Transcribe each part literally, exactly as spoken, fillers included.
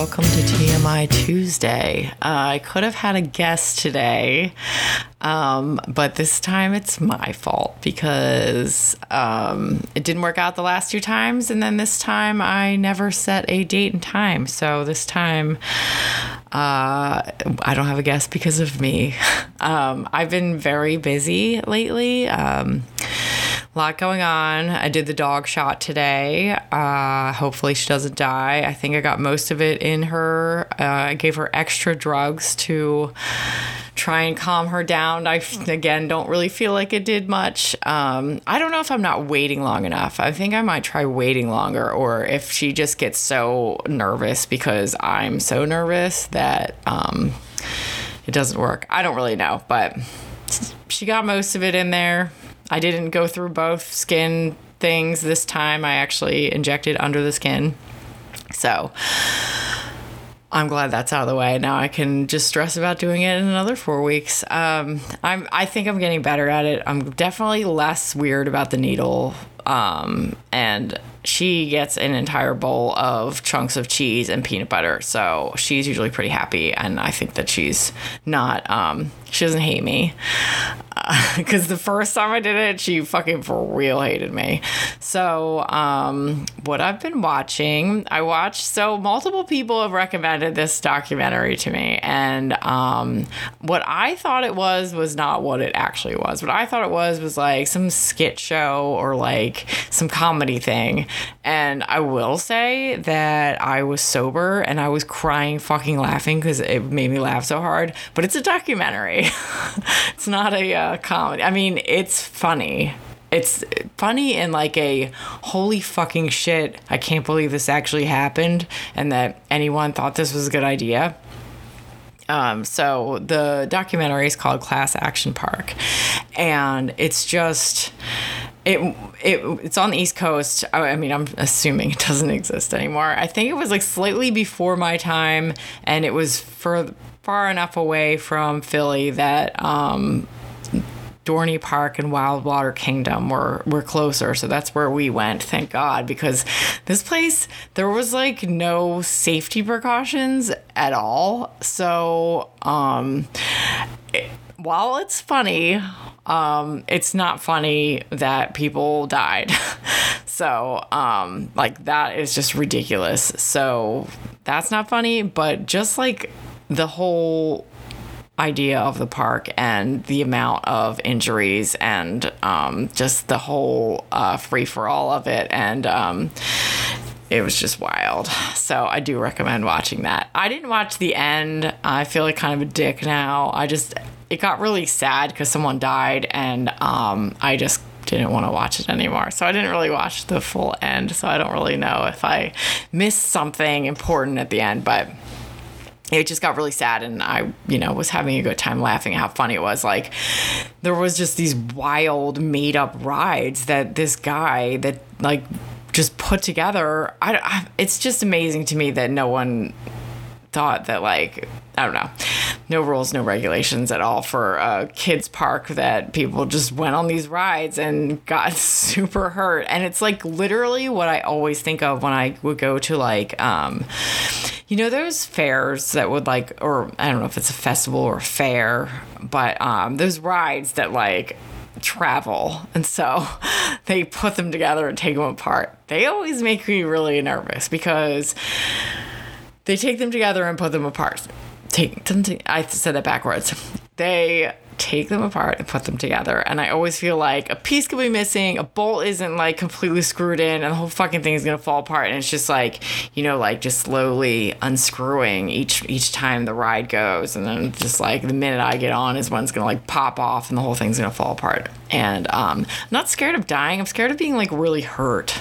welcome to T M I Tuesday. Uh, I could have had a guest today, um, but this time it's my fault because um, it didn't work out the last two times, and then this time I never set a date and time. So this time uh, I don't have a guest because of me. um, I've been very busy lately. Um, A lot going on. I did the dog shot today. Uh, hopefully she doesn't die. I think I got most of it in her. Uh, I gave her extra drugs to try and calm her down. I, again, don't really feel like it did much. Um, I don't know if I'm not waiting long enough. I think I might try waiting longer, or if she just gets so nervous because I'm so nervous that um, it doesn't work. I don't really know, but she got most of it in there. I didn't go through both skin things this time. I actually injected under the skin. So I'm glad that's out of the way. Now I can just stress about doing it in another four weeks. Um, I'm, I think I'm getting better at it. I'm definitely less weird about the needle. Um, and she gets an entire bowl of chunks of cheese and peanut butter. So she's usually pretty happy. And I think that she's not, um, she doesn't hate me. Because uh, the first time I did it, she fucking for real hated me. So um, what I've been watching, I watched, so multiple people have recommended this documentary to me. And um, what I thought it was was not what it actually was. What I thought it was was like some skit show or like some comedy thing. And I will say that I was sober and I was crying fucking laughing because it made me laugh so hard. But it's a documentary. It's not a uh, comedy. I mean, it's funny. It's funny in like a holy fucking shit, I can't believe this actually happened and that anyone thought this was a good idea. Um, so the documentary is called Class Action Park, and it's just... It, it it's on the East Coast. I mean, I'm assuming it doesn't exist anymore. I think it was like slightly before my time, and it was for, far enough away from Philly that um, Dorney Park and Wild Water Kingdom were, were closer. So that's where we went, thank God, because this place, there was like no safety precautions at all. So um, it, while it's funny... Um, it's not funny that people died. So, um, like that is just ridiculous. So that's not funny, but just like the whole idea of the park and the amount of injuries and, um, just the whole, uh, free for all of it. And, um, it was just wild. So I do recommend watching that. I didn't watch the end. I feel like kind of a dick now. I just... It got really sad because someone died, and um, I just didn't want to watch it anymore. So I didn't really watch the full end, so I don't really know if I missed something important at the end. But it just got really sad, and I, you know, was having a good time laughing at how funny it was. Like, there was just these wild, made-up rides that this guy that, like, just put together. I, I, it's just amazing to me that no one thought that, like, I don't know. No rules, no regulations at all for a kids park that people just went on these rides and got super hurt. And it's like literally what I always think of when I would go to like, um, you know, those fairs that would like, or I don't know if it's a festival or a fair, but um, those rides that like travel. And so they put them together and take them apart. They always make me really nervous because they take them together and put them apart. Take them to, I said that backwards. They take them apart and put them together. And I always feel like a piece could be missing, a bolt isn't like completely screwed in, and the whole fucking thing is going to fall apart. And it's just like, you know, like just slowly unscrewing each each time the ride goes. And then just like the minute I get on is when it's going to like pop off and the whole thing's going to fall apart. And um, I'm not scared of dying. I'm scared of being like really hurt.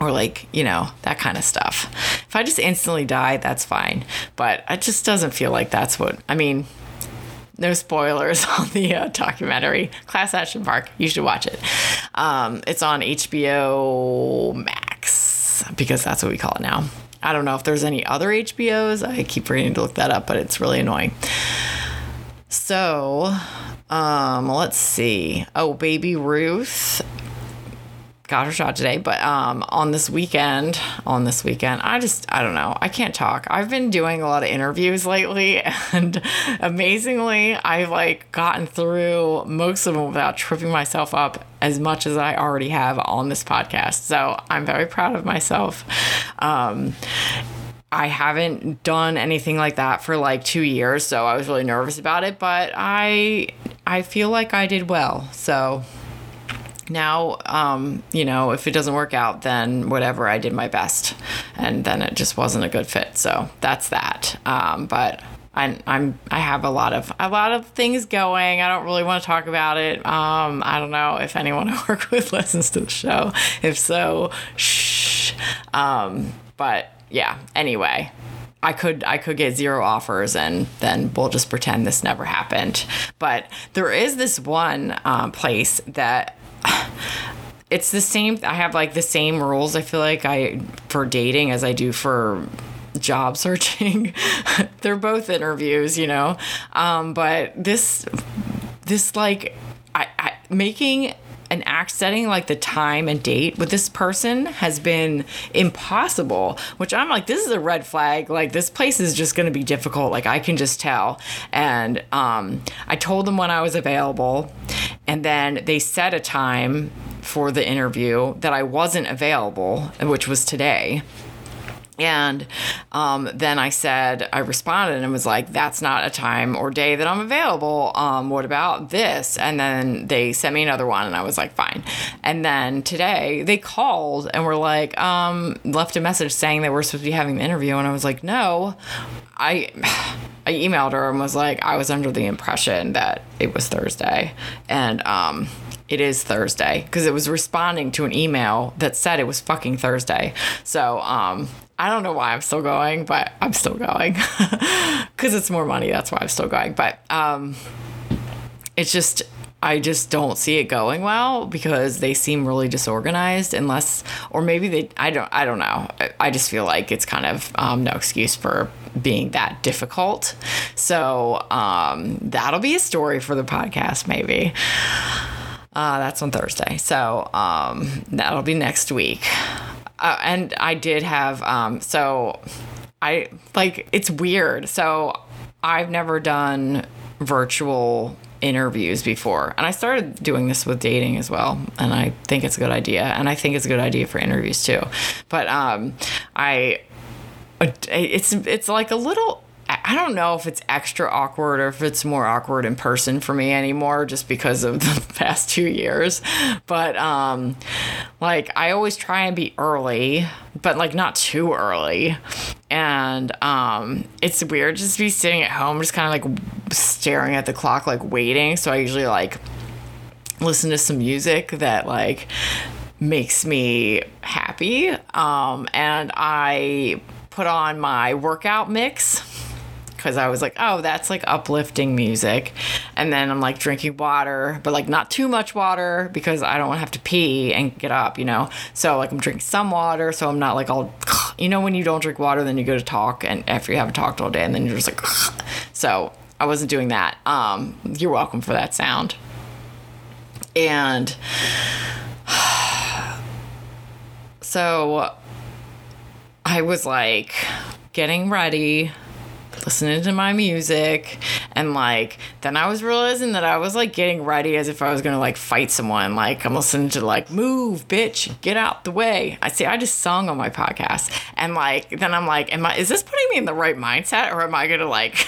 Or like, you know, that kind of stuff. If I just instantly die, that's fine. But it just doesn't feel like that's what... I mean, no spoilers on the uh, documentary. Class Action Park. You should watch it. Um, it's on H B O Max. Because that's what we call it now. I don't know if there's any other H B Os. I keep forgetting to look that up, but it's really annoying. So, um, let's see. Oh, Baby Ruth... got her shot today, but um, on this weekend, on this weekend, I just, I don't know. I can't talk. I've been doing a lot of interviews lately, and amazingly, I've like gotten through most of them without tripping myself up as much as I already have on this podcast. So I'm very proud of myself. Um, I haven't done anything like that for like two years, so I was really nervous about it, but I, I feel like I did well. So now, um, you know, if it doesn't work out, then whatever, I did my best, and then it just wasn't a good fit. So that's that. Um, but I, I'm, I have a lot of, a lot of things going. I don't really want to talk about it. Um, I don't know if anyone I work with listens to the show. If so, shh. Um, but yeah, anyway, I could I could get zero offers, and then we'll just pretend this never happened. But there is this one um, place that it's the same. I have like the same rules, I feel like, I for dating as I do for job searching. They're both interviews, you know. Um, but this this like I, I making. And act setting like the time and date with this person has been impossible, which I'm like, this is a red flag. Like, this place is just going to be difficult. Like, I can just tell. And um, I told them when I was available, and then they set a time for the interview that I wasn't available, which was today. And um, then I said, I responded and was like, that's not a time or day that I'm available. Um, what about this? And then they sent me another one, and I was like, fine. And then today they called and were like, um, left a message saying they were supposed to be having the interview. And I was like, no, I, I emailed her and was like, I was under the impression that it was Thursday. And, um, it is Thursday, because it was responding to an email that said it was fucking Thursday. So, um, I don't know why I'm still going, but I'm still going because it's more money. That's why I'm still going. But um, it's just, I just don't see it going well, because they seem really disorganized, unless, or maybe they, I don't, I don't know. I just feel like it's kind of um, no excuse for being that difficult. So um, that'll be a story for the podcast, maybe. Uh, that's on Thursday. So um, that'll be next week. Uh, and I did have, um, so I, like, it's weird. So I've never done virtual interviews before. And I started doing this with dating as well. And I think it's a good idea. And I think it's a good idea for interviews too. But um, I, it's, it's like a little, I don't know if it's extra awkward or if it's more awkward in person for me anymore, just because of the past two years. But, um, like, I always try and be early, but, like, not too early. And um, it's weird just to be sitting at home, just kind of, like, staring at the clock, like, waiting. So I usually, like, listen to some music that, like, makes me happy. Um, and I put on my workout mix, because I was like, oh, that's like uplifting music. And then I'm like drinking water, but like not too much water, because I don't have to pee and get up, you know? So like I'm drinking some water, so I'm not like all, you know, when you don't drink water, then you go to talk, and after you haven't talked all day, and then you're just like, so I wasn't doing that. Um, you're welcome for that sound. And so I was like getting ready, listening to my music, and like then I was realizing that I was like getting ready as if I was gonna like fight someone. Like I'm listening to like, move bitch, get out the way. I see I just sung on my podcast. And like then I'm like, am I is this putting me in the right mindset, or am I gonna like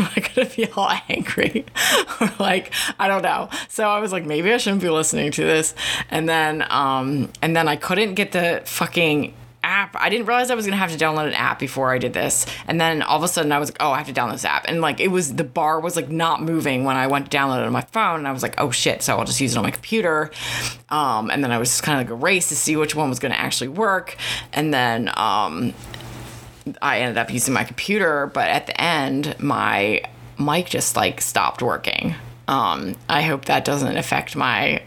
am I gonna be all angry? Or like, I don't know. So I was like, maybe I shouldn't be listening to this. And then um and then I couldn't get the fucking app. I didn't realize I was gonna have to download an app before I did this. And then all of a sudden I was like, oh, I have to download this app. And like it was, the bar was like not moving when I went to download it on my phone, and I was like, oh shit, so I'll just use it on my computer. Um, and then I was just kind of like a race to see which one was gonna actually work. And then um, I ended up using my computer, but at the end my mic just like stopped working. Um, I hope that doesn't affect my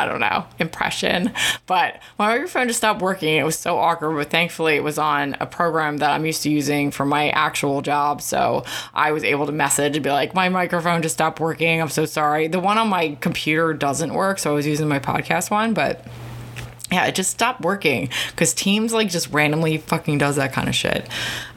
I don't know, impression. But my microphone just stopped working. It was so awkward, but thankfully it was on a program that I'm used to using for my actual job. So I was able to message and be like, my microphone just stopped working. I'm so sorry. The one on my computer doesn't work, so I was using my podcast one, but yeah, it just stopped working because Teams like just randomly fucking does that kind of shit.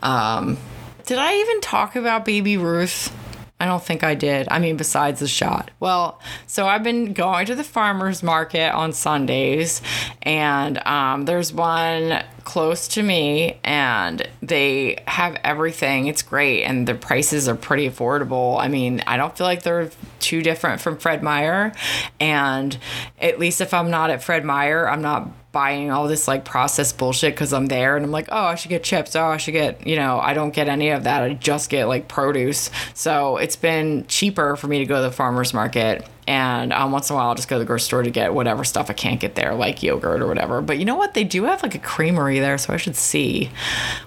Um, did I even talk about Baby Ruth? I don't think I did. I mean, besides the shot. Well, so I've been going to the farmer's market on Sundays, and um, there's one close to me, and they have everything. It's great, and the prices are pretty affordable. I mean, I don't feel like they're too different from Fred Meyer, and at least if I'm not at Fred Meyer, I'm not buying all this like processed bullshit because I'm there and I'm like, oh, I should get chips. Oh, I should get, you know, I don't get any of that. I just get like produce. So it's been cheaper for me to go to the farmer's market. And um, once in a while, I'll just go to the grocery store to get whatever stuff I can't get there, like yogurt or whatever. But you know what? They do have like a creamery there. So I should see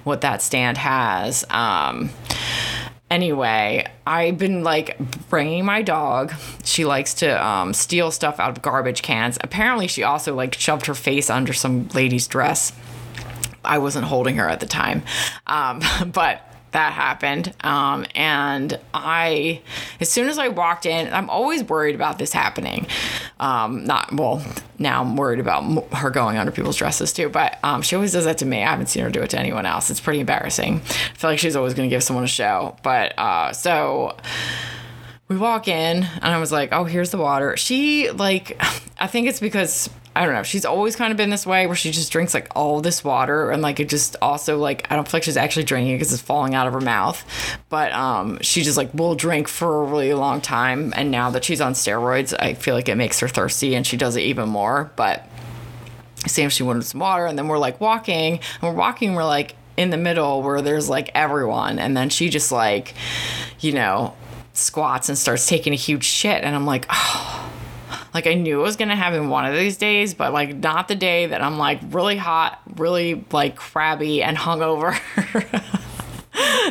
what that stand has. Um, Anyway, I've been, like, bringing my dog. She likes to um, steal stuff out of garbage cans. Apparently, she also, like, shoved her face under some lady's dress. I wasn't holding her at the time. Um, but that happened. Um, and I, as soon as I walked in, I'm always worried about this happening. Um, not, well, now I'm worried about her going under people's dresses too, but um, she always does that to me. I haven't seen her do it to anyone else. It's pretty embarrassing. I feel like she's always going to give someone a show. But uh, so we walk in and I was like, oh, here's the water. She like, I think it's because, I don't know, she's always kind of been this way where she just drinks like all this water and like it just also like, I don't feel like she's actually drinking it because it's falling out of her mouth. But um, she just like will drink for a really long time. And now that she's on steroids, I feel like it makes her thirsty and she does it even more. But same, she wanted some water. And then we're like walking and we're walking. We're like in the middle where there's like everyone. And then she just like, you know, squats and starts taking a huge shit. And I'm like, oh. Like, I knew it was going to happen one of these days, but, like, not the day that I'm, like, really hot, really, like, crabby and hungover.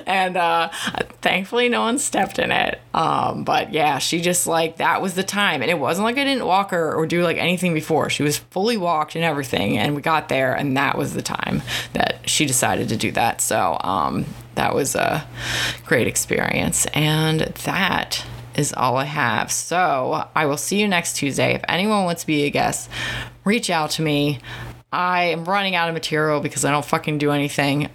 And uh, thankfully, no one stepped in it. Um, but, yeah, she just, like, that was the time. And it wasn't like I didn't walk her or do, like, anything before. She was fully walked and everything. And we got there, and that was the time that she decided to do that. So um, that was a great experience. And that is all I have. So I will see you next Tuesday. If anyone wants to be a guest, reach out to me. I am running out of material because I don't fucking do anything.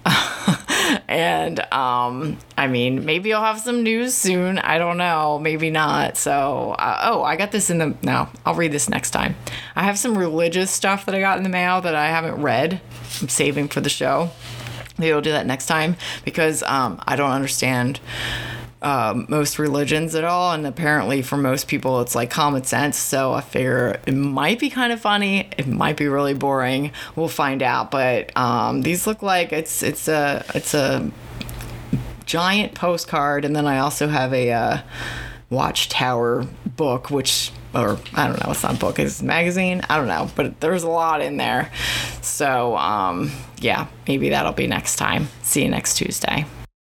And um, I mean, maybe I'll have some news soon. I don't know. Maybe not. So, uh, oh, I got this in the, no, I'll read this next time. I have some religious stuff that I got in the mail that I haven't read. I'm saving for the show. Maybe I'll do that next time because um, I don't understand Um, most religions at all, and apparently for most people it's like common sense, so I figure it might be kind of funny, it might be really boring, we'll find out. But um, these look like it's it's a it's a giant postcard, and then I also have a uh, Watchtower book, which, or I don't know, it's not a book, it's a magazine, I don't know, but there's a lot in there. So um, yeah, maybe that'll be next time. See you next Tuesday.